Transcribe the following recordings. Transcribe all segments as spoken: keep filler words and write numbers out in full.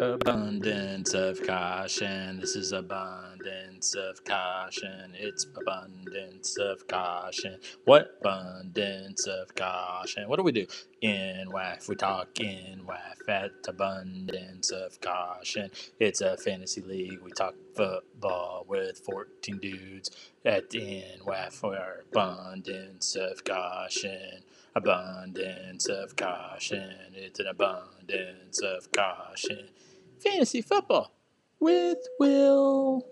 Abundance of caution. This is abundance of caution. It's abundance of caution. What abundance of caution? What do we do? N W A F. We talk N W A F at abundance of caution. It's a fantasy league. We talk football with fourteen dudes at the N W A F for abundance of caution. Abundance of caution. It's an abundance of caution. Fantasy football with Will.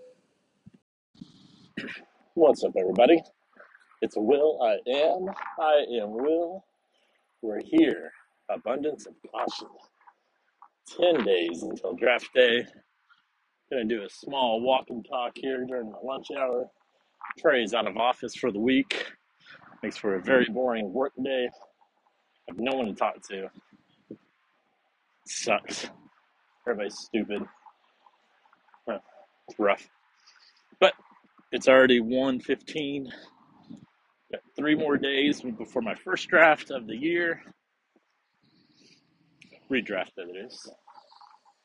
What's up, everybody? It's Will. I am. I am Will. We're here. Abundance of caution. Ten days until draft day. Gonna do a small walk and talk here during my lunch hour. Trey's out of office for the week. Makes for a very boring work day. I have no one to talk to. It sucks. Everybody's stupid. Huh. It's rough. But it's already one fifteen. Got three more days before my first draft of the year. Redraft, that it is.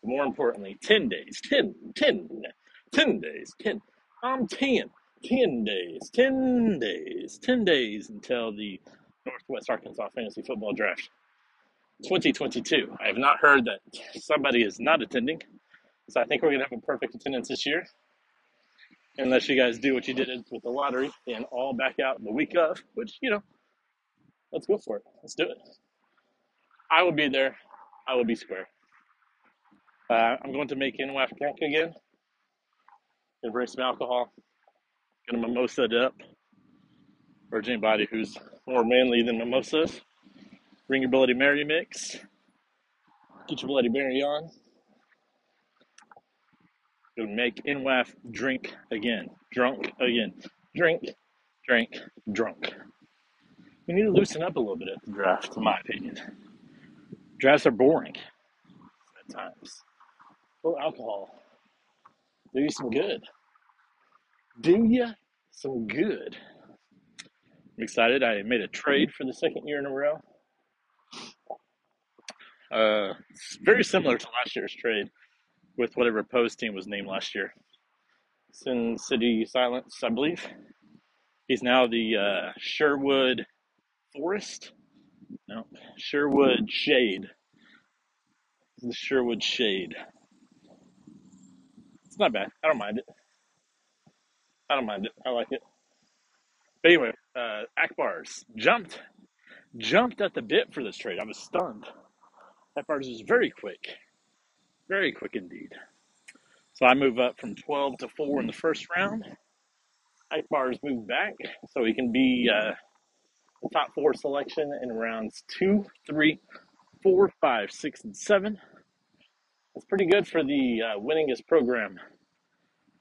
More importantly, ten days. ten, ten, ten days. ten. I'm ten. Ten days, ten days, ten days until the Northwest Arkansas Fantasy Football Draft twenty twenty-two. I have not heard that somebody is not attending, so I think we're going to have a perfect attendance this year, unless you guys do what you did with the lottery and all back out the week of, which, you know, let's go for it. Let's do it. I will be there. I will be square. Uh, I'm going to make N W A F drink again and bring some alcohol. Gonna mimosa it up. Urge anybody who's more manly than mimosas. Bring your Bloody Mary mix. Get your Bloody Mary on. Gonna make N W A F drink again. Drunk again. Drink, drink, drunk. We need to loosen up a little bit at the draft, in my opinion. Drafts are boring at times. A little alcohol. Do you some good. Do ya some good. I'm excited. I made a trade for the second year in a row. Uh, it's very similar to last year's trade with whatever Poe's team was named last year. Sin City Silence, I believe. He's now the uh, Sherwood Forest. No, Sherwood Shade. The Sherwood Shade. It's not bad. I don't mind it. I don't mind it. I like it. But anyway, uh, Akbar's jumped, jumped at the bit for this trade. I was stunned. Akbar's was very quick, very quick indeed. So I move up from twelve to four in the first round. Akbar's moved back, so he can be uh, the top four selection in rounds two, three, four, five, six, and seven. That's pretty good for the uh, winningest program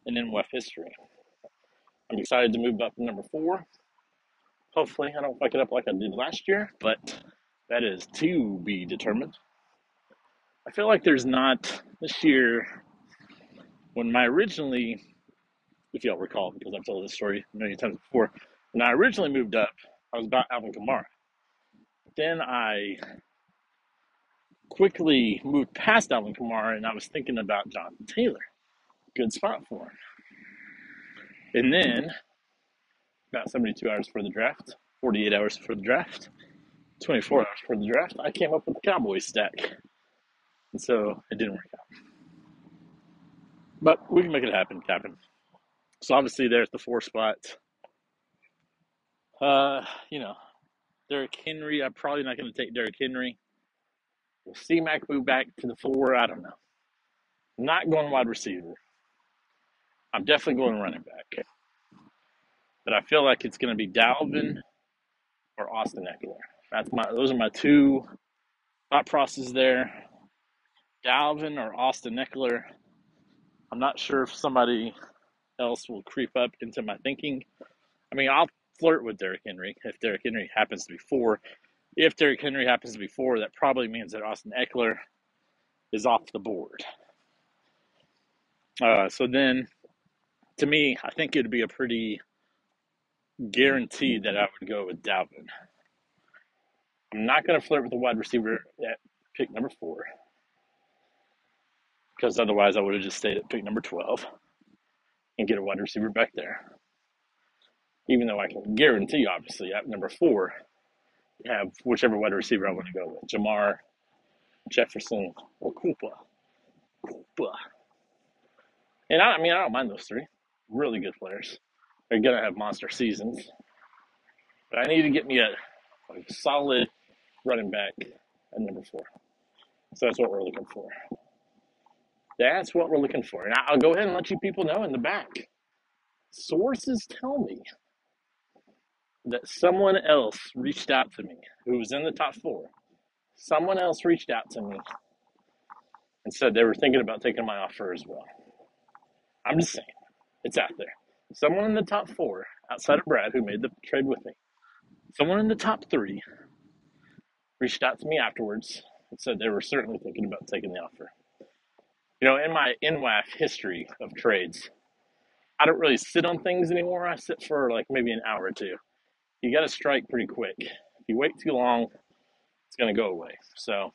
in N W A F history. I'm excited to move up to number four. Hopefully, I don't fuck it up like I did last year, but that is to be determined. I feel like there's not this year when my originally, if y'all recall, because I've told this story a million times before, when I originally moved up, I was about Alvin Kamara. Then I quickly moved past Alvin Kamara, and I was thinking about Jonathan Taylor. Good spot for him. And then, about seventy-two hours before the draft, forty-eight hours before the draft, twenty-four hours before the draft, I came up with the Cowboys stack. And so, it didn't work out. But we can make it happen, Captain. So, obviously, there's the four spot. Uh, you know, Derrick Henry. I'm probably not going to take Derrick Henry. We'll see Mac move back to the four. I don't know. Not going wide receiver. I'm definitely going running back. But I feel like it's going to be Dalvin or Austin Eckler. That's my, those are my two thought processes there. Dalvin or Austin Eckler. I'm not sure if somebody else will creep up into my thinking. I mean, I'll flirt with Derrick Henry if Derrick Henry happens to be four. If Derrick Henry happens to be four, that probably means that Austin Eckler is off the board. Uh, so then... To me, I think it'd be a pretty guaranteed that I would go with Dalvin. I'm not going to flirt with the wide receiver at pick number four. because otherwise I would have just stayed at pick number twelve and get a wide receiver back there. Even though I can guarantee, obviously, at number four, you have whichever wide receiver I want to go with, Ja'Marr Jefferson or Cooper. Cooper. And I, I mean, I don't mind those three. Really good players. They're going to have monster seasons. But I need to get me a, a solid running back at number four. So that's what we're looking for. That's what we're looking for. And I'll go ahead and let you people know in the back. Sources tell me that someone else reached out to me who was in the top four. Someone else reached out to me and said they were thinking about taking my offer as well. I'm just saying, it's out there. Someone in the top four, outside of Brad, who made the trade with me, someone in the top three reached out to me afterwards and said they were certainly thinking about taking the offer. You know, in my N W A F history of trades, I don't really sit on things anymore. I sit for like maybe an hour or two. You got to strike pretty quick. If you wait too long, it's going to go away. So,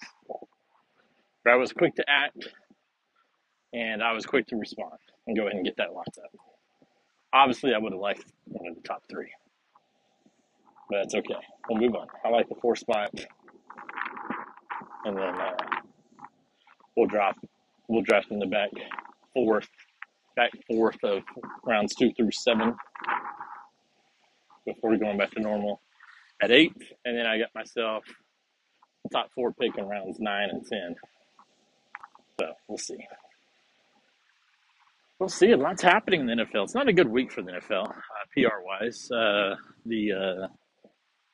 but I was quick to act, and I was quick to respond and go ahead and get that locked up. Obviously, I would have liked one of the top three, but that's okay. We'll move on. I like the four spot, and then uh, we'll drop. We'll draft in the back fourth. Back fourth of rounds two through seven before going back to normal at eight. And then I got myself the top four pick in rounds nine and ten. So we'll see. We'll see. A lot's happening in the N F L. It's not a good week for the N F L, uh, P R-wise. Uh, the uh,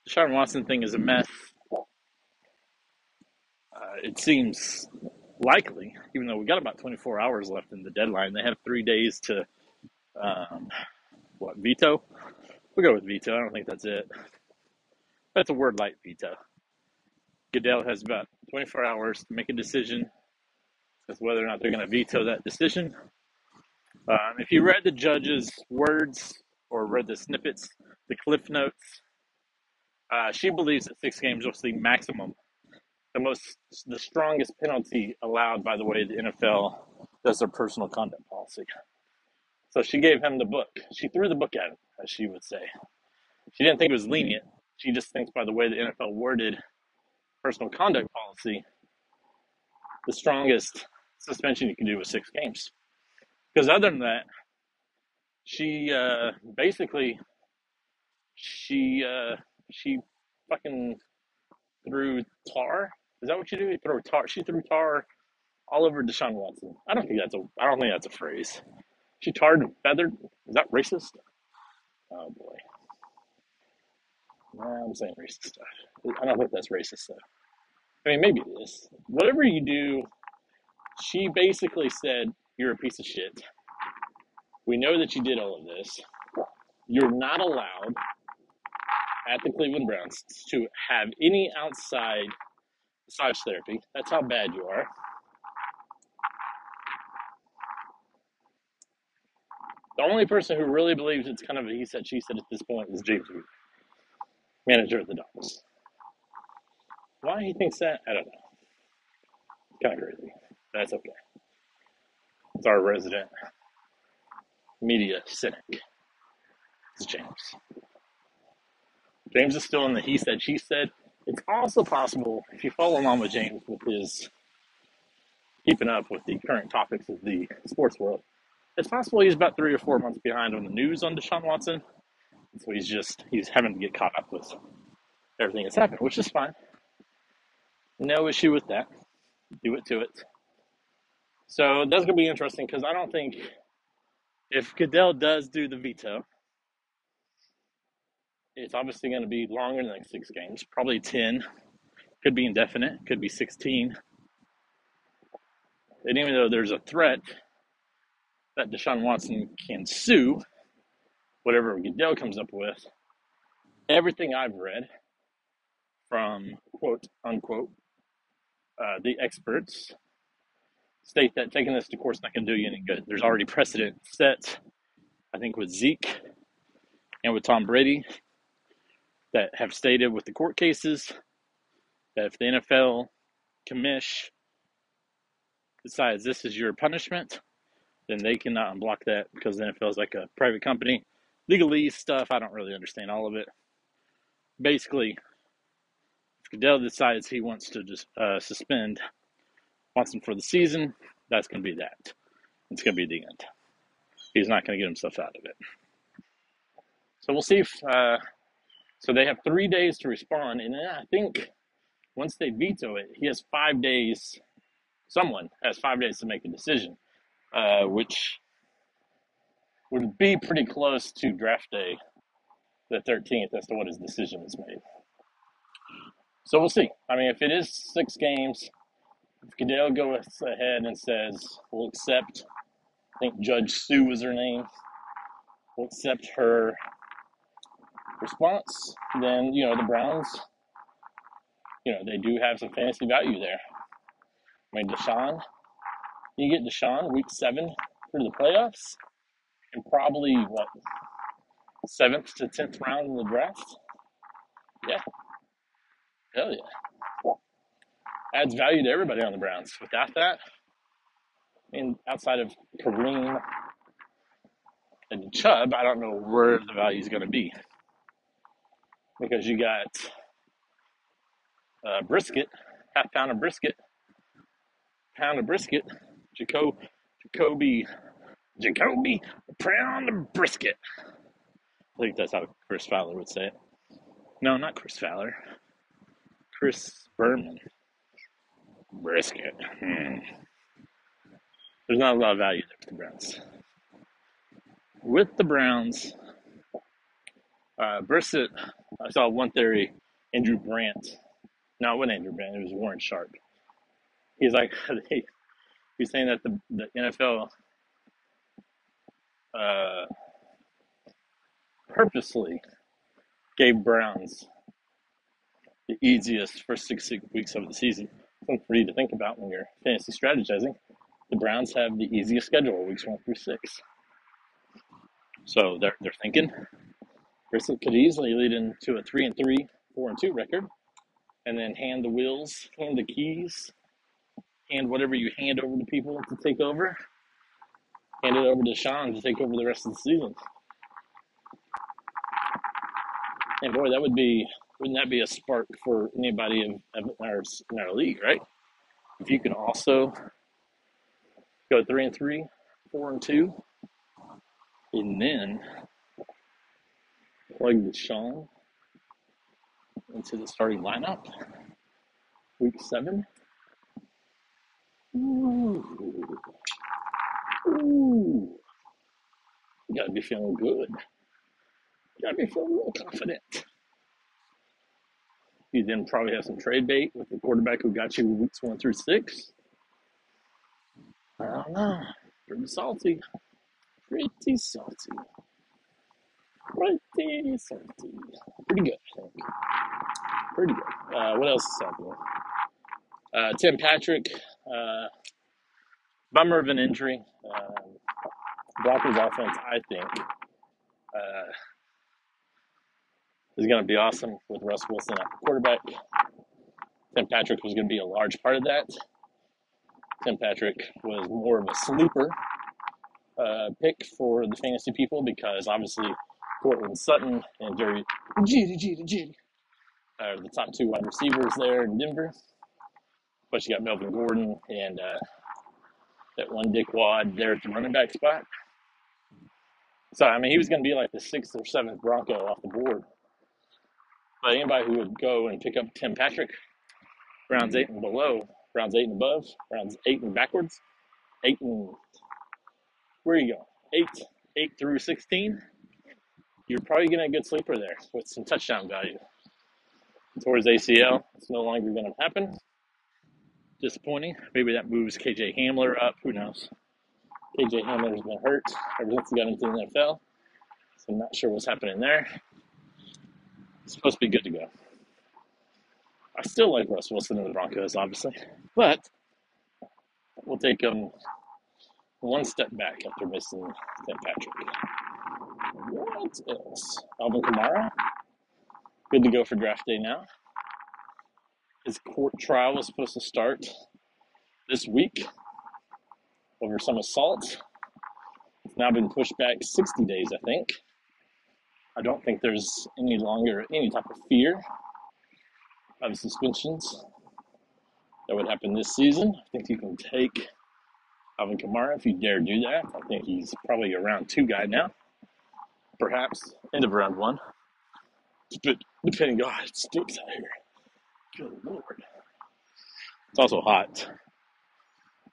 Deshaun Watson thing is a mess. Uh, it seems likely, even though we got about twenty-four hours left in the deadline, they have three days to, um, what, veto? We'll go with veto. I don't think that's it. That's a word like veto. Goodell has about twenty-four hours to make a decision as to whether or not they're going to veto that decision. Um, if you read the judge's words or read the snippets, the cliff notes, uh, she believes that six games will see maximum. The most, the strongest penalty allowed by the way the N F L does their personal conduct policy. So she gave him the book. She threw the book at him, as she would say. She didn't think it was lenient. She just thinks by the way the N F L worded personal conduct policy, the strongest suspension you can do was six games. Because other than that, she uh, basically, she uh, she fucking threw tar. Is that what you do? You throw tar. She threw tar all over Deshaun Watson. I don't think that's a. I don't think that's a phrase. She tarred and feathered. Is that racist? Oh boy. Nah, I'm saying racist stuff. I don't think that's racist stuff. I mean, maybe it is. Whatever you do, she basically said you're a piece of shit. We know that you did all of this. You're not allowed at the Cleveland Browns to have any outside massage therapy. That's how bad you are. The only person who really believes it's kind of a he said, she said at this point is James, manager of the Dolphins. Why he thinks that, I don't know. Kind of crazy. That's okay. It's our resident media cynic. It's James. James is still in the he said, she said. It's also possible, if you follow along with James with his keeping up with the current topics of the sports world, it's possible he's about three or four months behind on the news on Deshaun Watson. So he's just, he's having to get caught up with everything that's happened, which is fine. No issue with that. Do it to it. So that's going to be interesting because I don't think if Goodell does do the veto, it's obviously going to be longer than like six games, probably ten. Could be indefinite, could be sixteen. And even though there's a threat that Deshaun Watson can sue whatever Goodell comes up with, everything I've read from quote unquote uh, the experts state that taking this to court's not going to do you any good. There's already precedent set, I think, with Zeke and with Tom Brady, that have stated with the court cases that if the N F L commish decides this is your punishment, then they cannot unblock that, because then it feels like a private company. Legalese stuff, I don't really understand all of it. Basically, if Goodell decides he wants to just uh, suspend Watson for the season, that's going to be that. It's going to be the end. He's not going to get himself out of it. So we'll see if... Uh, so they have three days to respond, and then I think once they veto it, he has five days... Someone has five days to make a decision, uh, which would be pretty close to draft day, the thirteenth, as to what his decision is made. So we'll see. I mean, if it is six games, if Goodell goes ahead and says, we'll accept, I think Judge Sue was her name, we'll accept her response, then, you know, the Browns, you know, they do have some fantasy value there. I mean, Deshaun, you get Deshaun week seven through the playoffs, and probably, what, seventh to tenth round in the draft? Yeah. Hell yeah. Adds value to everybody on the Browns. Without that, I mean, outside of Kareem and Chubb, I don't know where the value is going to be. Because you got uh, brisket, half pound of brisket, pound of brisket, Jaco, Jacoby, Jacoby, pound of brisket. I think that's how Chris Fowler would say it. No, not Chris Fowler. Chris Berman. Brisket. Hmm. There's not a lot of value there with the Browns. With the Browns, uh, Brissett, I saw one theory, Andrew Brandt. No, it wasn't Andrew Brandt, it was Warren Sharp. He's like, he's saying that the, the N F L uh, purposely gave Browns the easiest first six weeks of the season. Something for you to think about when you're fantasy strategizing. The Browns have the easiest schedule, weeks one through six. So they're they're thinking Brissett could easily lead into a three and three, four and two record, and then hand the wheels, hand the keys. And whatever you hand over to people to take over, hand it over to Sean to take over the rest of the season. And boy, that would be, wouldn't that be a spark for anybody in, in, our, in our league, right? If you can also go three and three, four and two, and then plug the Sean into the starting lineup, week seven. Ooh. Ooh. You gotta be feeling good. You gotta be feeling a little confident. You then probably have some trade bait with the quarterback who got you weeks one through six. I don't know. Pretty salty. Pretty salty. Pretty salty. Pretty good, I think. Pretty good. Uh, what else is happening? Uh, Tim Patrick, uh, bummer of an injury. Uh, Broncos offense, I think, uh, is going to be awesome with Russell Wilson at the quarterback. Tim Patrick was going to be a large part of that. Tim Patrick was more of a sleeper uh, pick for the fantasy people because obviously Courtland Sutton and Jerry Judy are the top two wide receivers there in Denver. But you got Melvin Gordon and uh, that one dickwad there at the running back spot. So, I mean, he was going to be like the sixth or seventh Bronco off the board. But anybody who would go and pick up Tim Patrick, rounds eight and below, rounds eight and above, rounds eight and backwards, eight and, where are you going? Eight, eight through sixteen. You're probably getting a good sleeper there with some touchdown value. Towards A C L, it's no longer going to happen. Disappointing. Maybe that moves K J Hamler up. Who knows? K J Hamler's been hurt ever since he got into the N F L. So I'm not sure what's happening there. It's supposed to be good to go. I still like Russ Wilson and the Broncos, obviously. But we'll take him one step back after missing Tim Patrick. What else? Alvin Kamara. Good to go for draft day now. His court trial was supposed to start this week. over some assault. It's now been pushed back sixty days, I think. I don't think there's any longer any type of fear of suspensions that would happen this season. I think you can take Alvin Kamara if you dare do that. I think he's probably a round two guy now, perhaps end of round one. But depending, God, it stinks out here. Good Lord. It's also hot.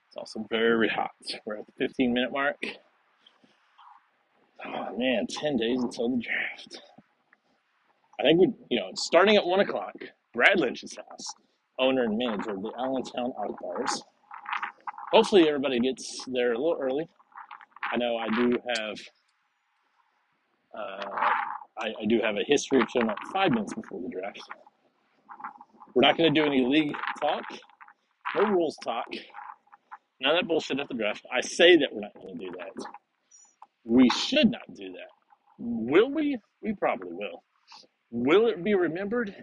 It's also very hot. We're at the fifteen minute mark. Oh man, ten days until the draft. I think we, you know, starting at one o'clock, Brad Lynch's house, owner and manager of the Allentown Outliers. Hopefully everybody gets there a little early. I know I do have, uh, I, I do have a history of showing up five minutes before the draft. We're not going to do any league talk, no rules talk, none of that bullshit at the draft. I say that we're not going to do that. We should not do that. Will we? We probably will. Will it be remembered?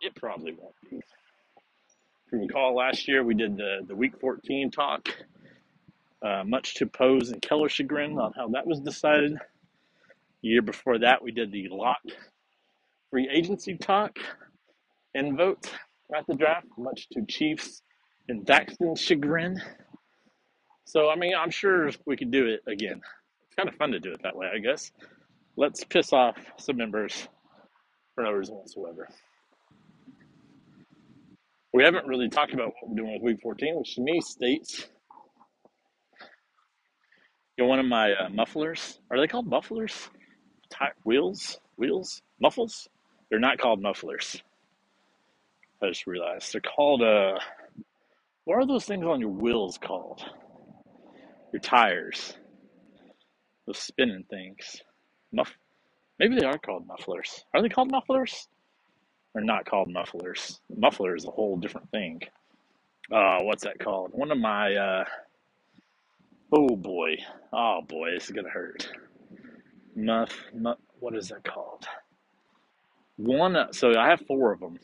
It probably won't be. If you recall, last year we did the, the week fourteen talk, uh, much to Pose and Keller's chagrin on how that was decided. The year before that, we did the locked free agency talk and vote at the draft, much to Chiefs and Daxton's chagrin. So, I mean, I'm sure we could do it again. It's kind of fun to do it that way, I guess. Let's piss off some members for no reason whatsoever. We haven't really talked about what we're doing with week fourteen, which to me states, you know, one of my uh, mufflers, are they called mufflers? Tire, wheels? Wheels? Muffles? They're not called mufflers. I just realized. They're called, uh, what are those things on your wheels called? Your tires. Those spinning things. Muff. Maybe they are called mufflers. Are they called mufflers? They're not called mufflers. Muffler is a whole different thing. Uh, what's that called? One of my, uh, oh boy. Oh boy, this is going to hurt. Muff, muff, what is that called? One, so I have four of them.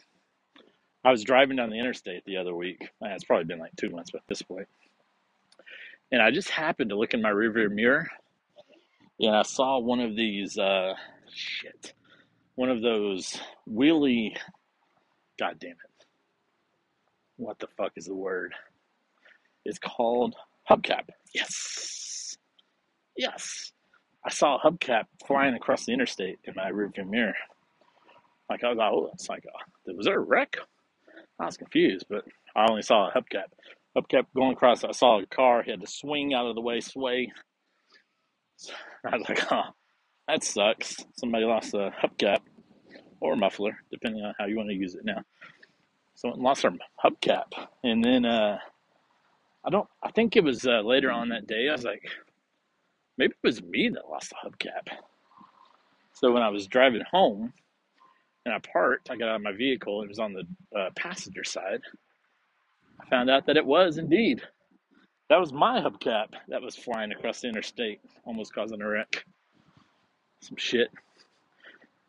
I was driving down the interstate the other week. It's probably been like two months at this point. And I just happened to look in my rearview mirror, and I saw one of these, uh, shit, one of those wheelie, God damn it. What the fuck is the word? It's called hubcap. Yes. Yes. I saw a hubcap flying across the interstate in my rearview mirror. Like, I was like, oh, it's like, a, was there a wreck? I was confused, but I only saw a hubcap. Hubcap going across. I saw a car. He had to swing out of the way, sway. I was like, oh, that sucks. Somebody lost a hubcap or muffler, depending on how you want to use it now. Someone lost their hubcap. And then uh, I don't. I think it was uh, later on that day. I was like, maybe it was me that lost the hubcap. So when I was driving home, and I parked, I got out of my vehicle, it was on the uh, passenger side. I found out that it was indeed. That was my hubcap that was flying across the interstate, almost causing a wreck. Some shit.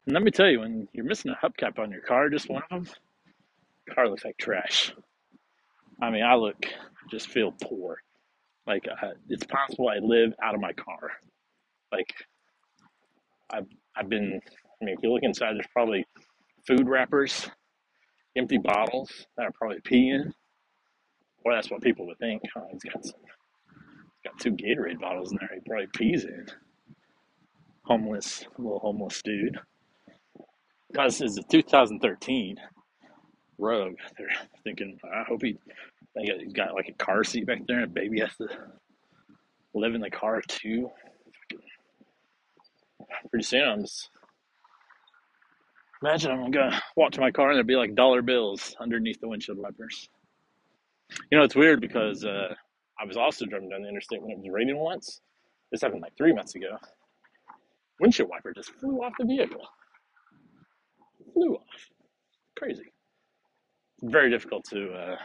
And let me tell you, when you're missing a hubcap on your car, just one of them, your car looks like trash. I mean, I look, just feel poor. Like, uh, it's possible I live out of my car. Like, I've, I've been, I mean, if you look inside, there's probably food wrappers, empty bottles that I probably pee in. Or that's what people would think. Oh, he's got some, he's got two Gatorade bottles in there he probably pees in. Homeless, little homeless dude. Because it's a two thousand thirteen Rogue. They're thinking, I hope he, he's got like a car seat back there and a baby has to live in the car too. Pretty soon I'm just, imagine I'm going to walk to my car and there'd be like dollar bills underneath the windshield wipers. You know, it's weird because uh, I was also driving down the interstate when it was raining once. This happened like three months ago. Windshield wiper just flew off the vehicle. Flew off. Crazy. It's very difficult to uh,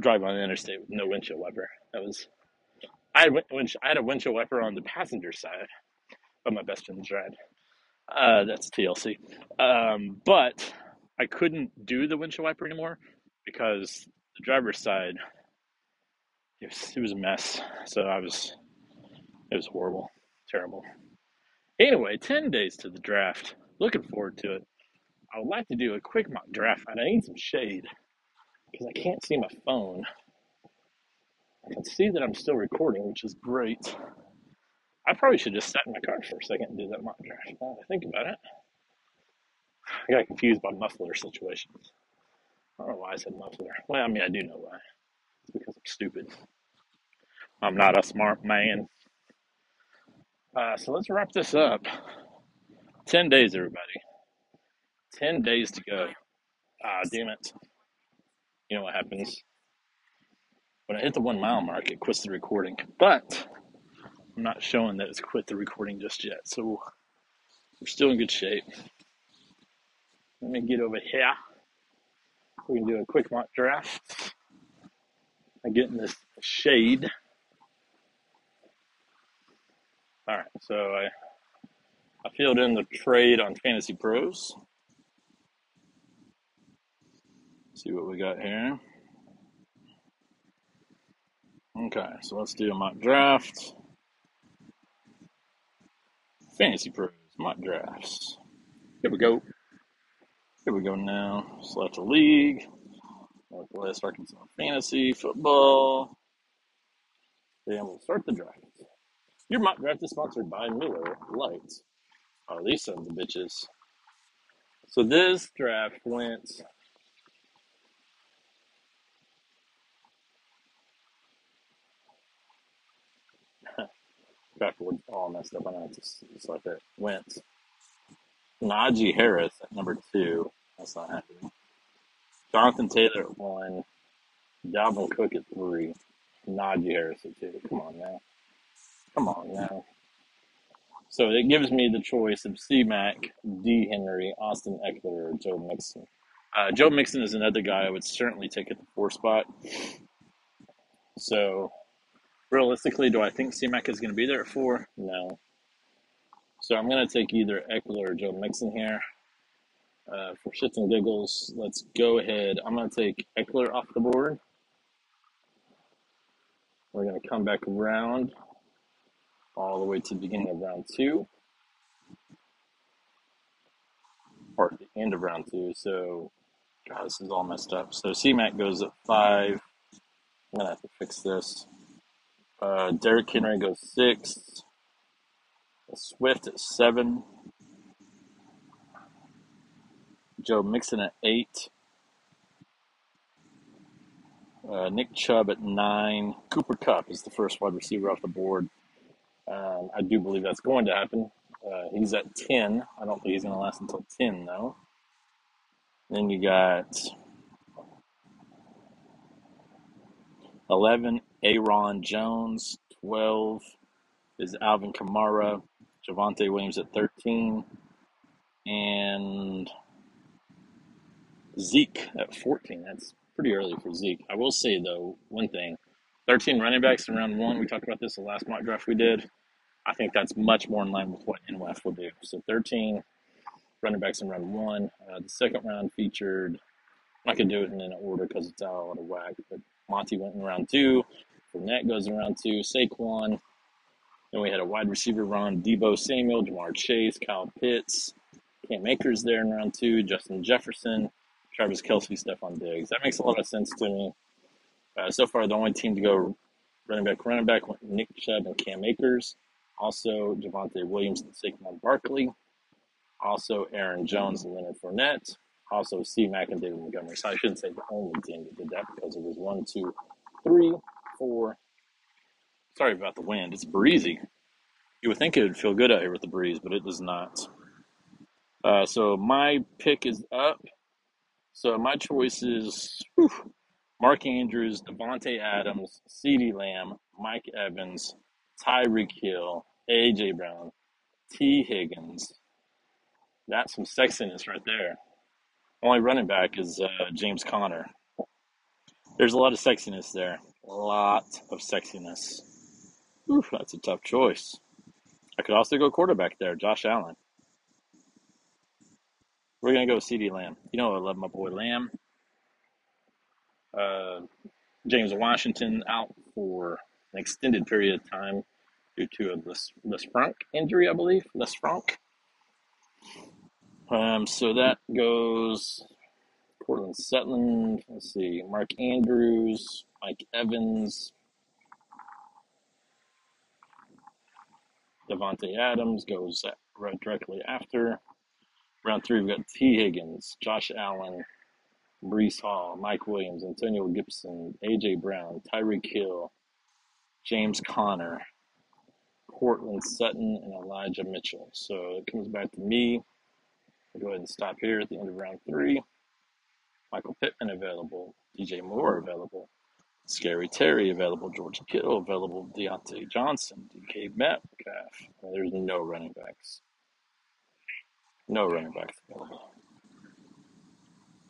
drive on the interstate with no windshield wiper. That was, I had, windshield, I had a windshield wiper on the passenger side of my best friend's ride. Uh, that's T L C. Um, but I couldn't do the windshield wiper anymore because the driver's side, it was, it was a mess. So I was, it was horrible, terrible. Anyway, ten days to the draft. Looking forward to it. I would like to do a quick mock draft. I need some shade because I can't see my phone. I can see that I'm still recording, which is great. I probably should just sit in my car for a second and do that mock draft. Now that I think about it, I got confused by muffler situations. I don't know why I said muffler. Well, I mean, I do know why. It's because I'm stupid. I'm not a smart man. Uh, so let's wrap this up. Ten days, everybody. Ten days to go. Ah, damn it. You know what happens. When I hit the one mile mark, it quits the recording. But I'm not showing that it's quit the recording just yet. So we're still in good shape. Let me get over here. We can do a quick mock draft. I get in this shade. All right, so I I filled in the trade on Fantasy Pros. Let's see what we got here. Okay, so let's do a mock draft. Fantasy Pros, mock drafts. Here we go. Here we go now. Select a league. Northwest Arkansas Fantasy Football. And we'll start the draft. Your mock draft is sponsored by Miller Lights. Oh, these sons of bitches. So this draft went backwards, all messed up. I know, just, just like that. Went Najee Harris at number two. That's not happening. Jonathan Taylor at one. Dalvin Cook at three. Najee Harris at two. Come on now. Come on now. So it gives me the choice of C-Mac, D. Henry, Austin Eckler, or Joe Mixon. Uh, Joe Mixon is another guy I would certainly take at the four spot. So realistically, do I think C-Mac is going to be there at four? No. So I'm going to take either Eckler or Joe Mixon here. Uh, for shits and giggles, let's go ahead. I'm going to take Eckler off the board. We're going to come back around all the way to the beginning of round two. Or the end of round two. So, God, this is all messed up. So, C-Mac goes at five. I'm going to have to fix this. Uh, Derrick Henry goes six. Swift at seven. Joe Mixon at eight. Uh, Nick Chubb at nine. Cooper Kupp is the first wide receiver off the board. Um, I do believe that's going to happen. Uh, he's at ten. I don't think he's going to last until ten, though. Then you got eleven, Aaron Jones. twelve is Alvin Kamara. Javonte Williams at thirteen. And Zeke at fourteen. That's pretty early for Zeke. I will say, though, one thing. thirteen running backs in round one. We talked about this the last mock draft we did. I think that's much more in line with what N W A F will do. So thirteen running backs in round one. Uh, the second round featured, I could do it in an order because it's out of whack, but Monty went in round two. Fournette goes in round two. Saquon. Then we had a wide receiver round. Debo Samuel, Ja'Marr Chase, Kyle Pitts. Cam Akers there in round two. Justin Jefferson, Travis Kelce, Stephon Diggs. That makes a lot of sense to me. Uh, so far, the only team to go running back, running back, went Nick Chubb and Cam Akers. Also, Javonte Williams and Saquon Barkley. Also, Aaron Jones and Leonard Fournette. Also, C-Mac and David Montgomery. So I shouldn't say the only team that did that because it was one, two, three, four. Sorry about the wind. It's breezy. You would think it would feel good out here with the breeze, but it does not. Uh, so my pick is up. So my choice is... Whew, Mark Andrews, Devontae Adams, CeeDee Lamb, Mike Evans, Tyreek Hill, A J Brown, T. Higgins. That's some sexiness right there. Only running back is uh, James Conner. There's a lot of sexiness there. A lot of sexiness. Oof, that's a tough choice. I could also go quarterback there, Josh Allen. We're going to go CeeDee Lamb. You know I love my boy Lamb. Uh, James Washington out for an extended period of time due to a Les, Les Franck injury, I believe. Les Franck. Um, so that goes Courtland Sutton. Let's see. Mark Andrews, Mike Evans, Davante Adams goes right directly after. Round three, we've got T. Higgins, Josh Allen, Breece Hall, Mike Williams, Antonio Gibson, A J. Brown, Tyreek Hill, James Conner, Courtland Sutton, and Elijah Mitchell. So it comes back to me. I'll go ahead and stop here at the end of round three. Michael Pittman available, D J Moore available, Scary Terry available, George Kittle available, Deontay Johnson, D K Metcalf. There's no running backs. No running backs available.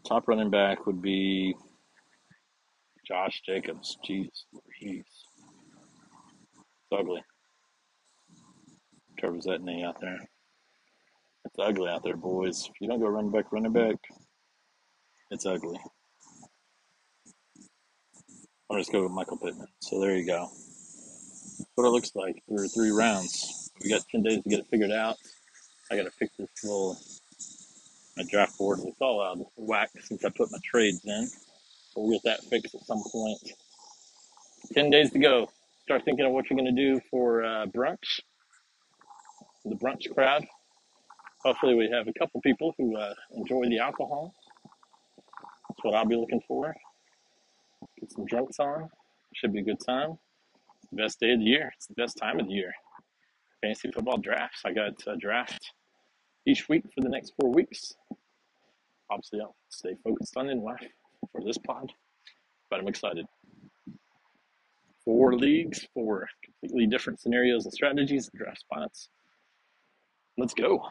Top running back would be Josh Jacobs. Jeez, jeez. It's ugly. Covers that knee out there. It's ugly out there, boys. If you don't go running back, running back, it's ugly. I'll just go with Michael Pittman. So there you go. That's what it looks like. There are three rounds. We got ten days to get it figured out. I got to fix this little... My draft board looks all out of whack since I put my trades in. We'll get that fixed at some point. Ten days to go. Start thinking of what you're going to do for uh, brunch. The brunch crowd. Hopefully we have a couple people who uh, enjoy the alcohol. That's what I'll be looking for. Get some drinks on. Should be a good time. It's the best day of the year. It's the best time of the year. Fantasy football drafts. I got a draft each week for the next four weeks. Obviously, I'll stay focused on N W A F for this pod, but I'm excited. Four leagues, four completely different scenarios and strategies and draft spots. Let's go.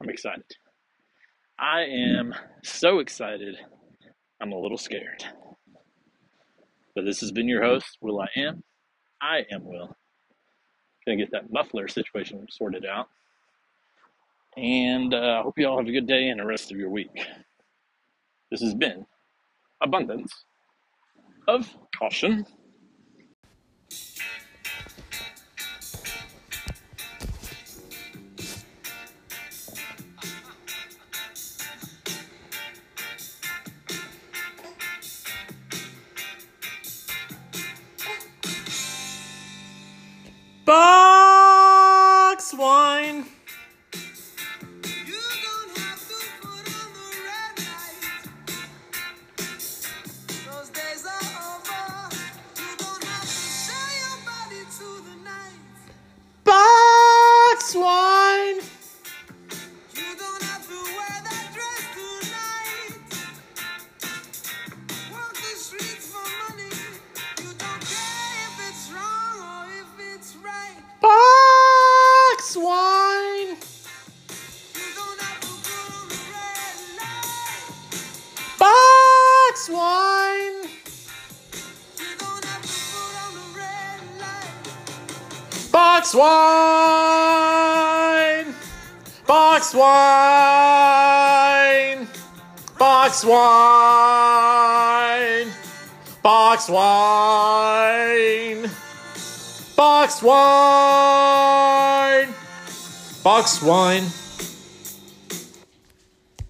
I'm excited. I am so excited. I'm a little scared. But this has been your host, Will I Am. I am Will. Gonna get that muffler situation sorted out. And I uh, hope you all have a good day and the rest of your week. This has been Abundance of Caution. Box wine. Box wine, box wine, box wine, box wine, box wine, box wine.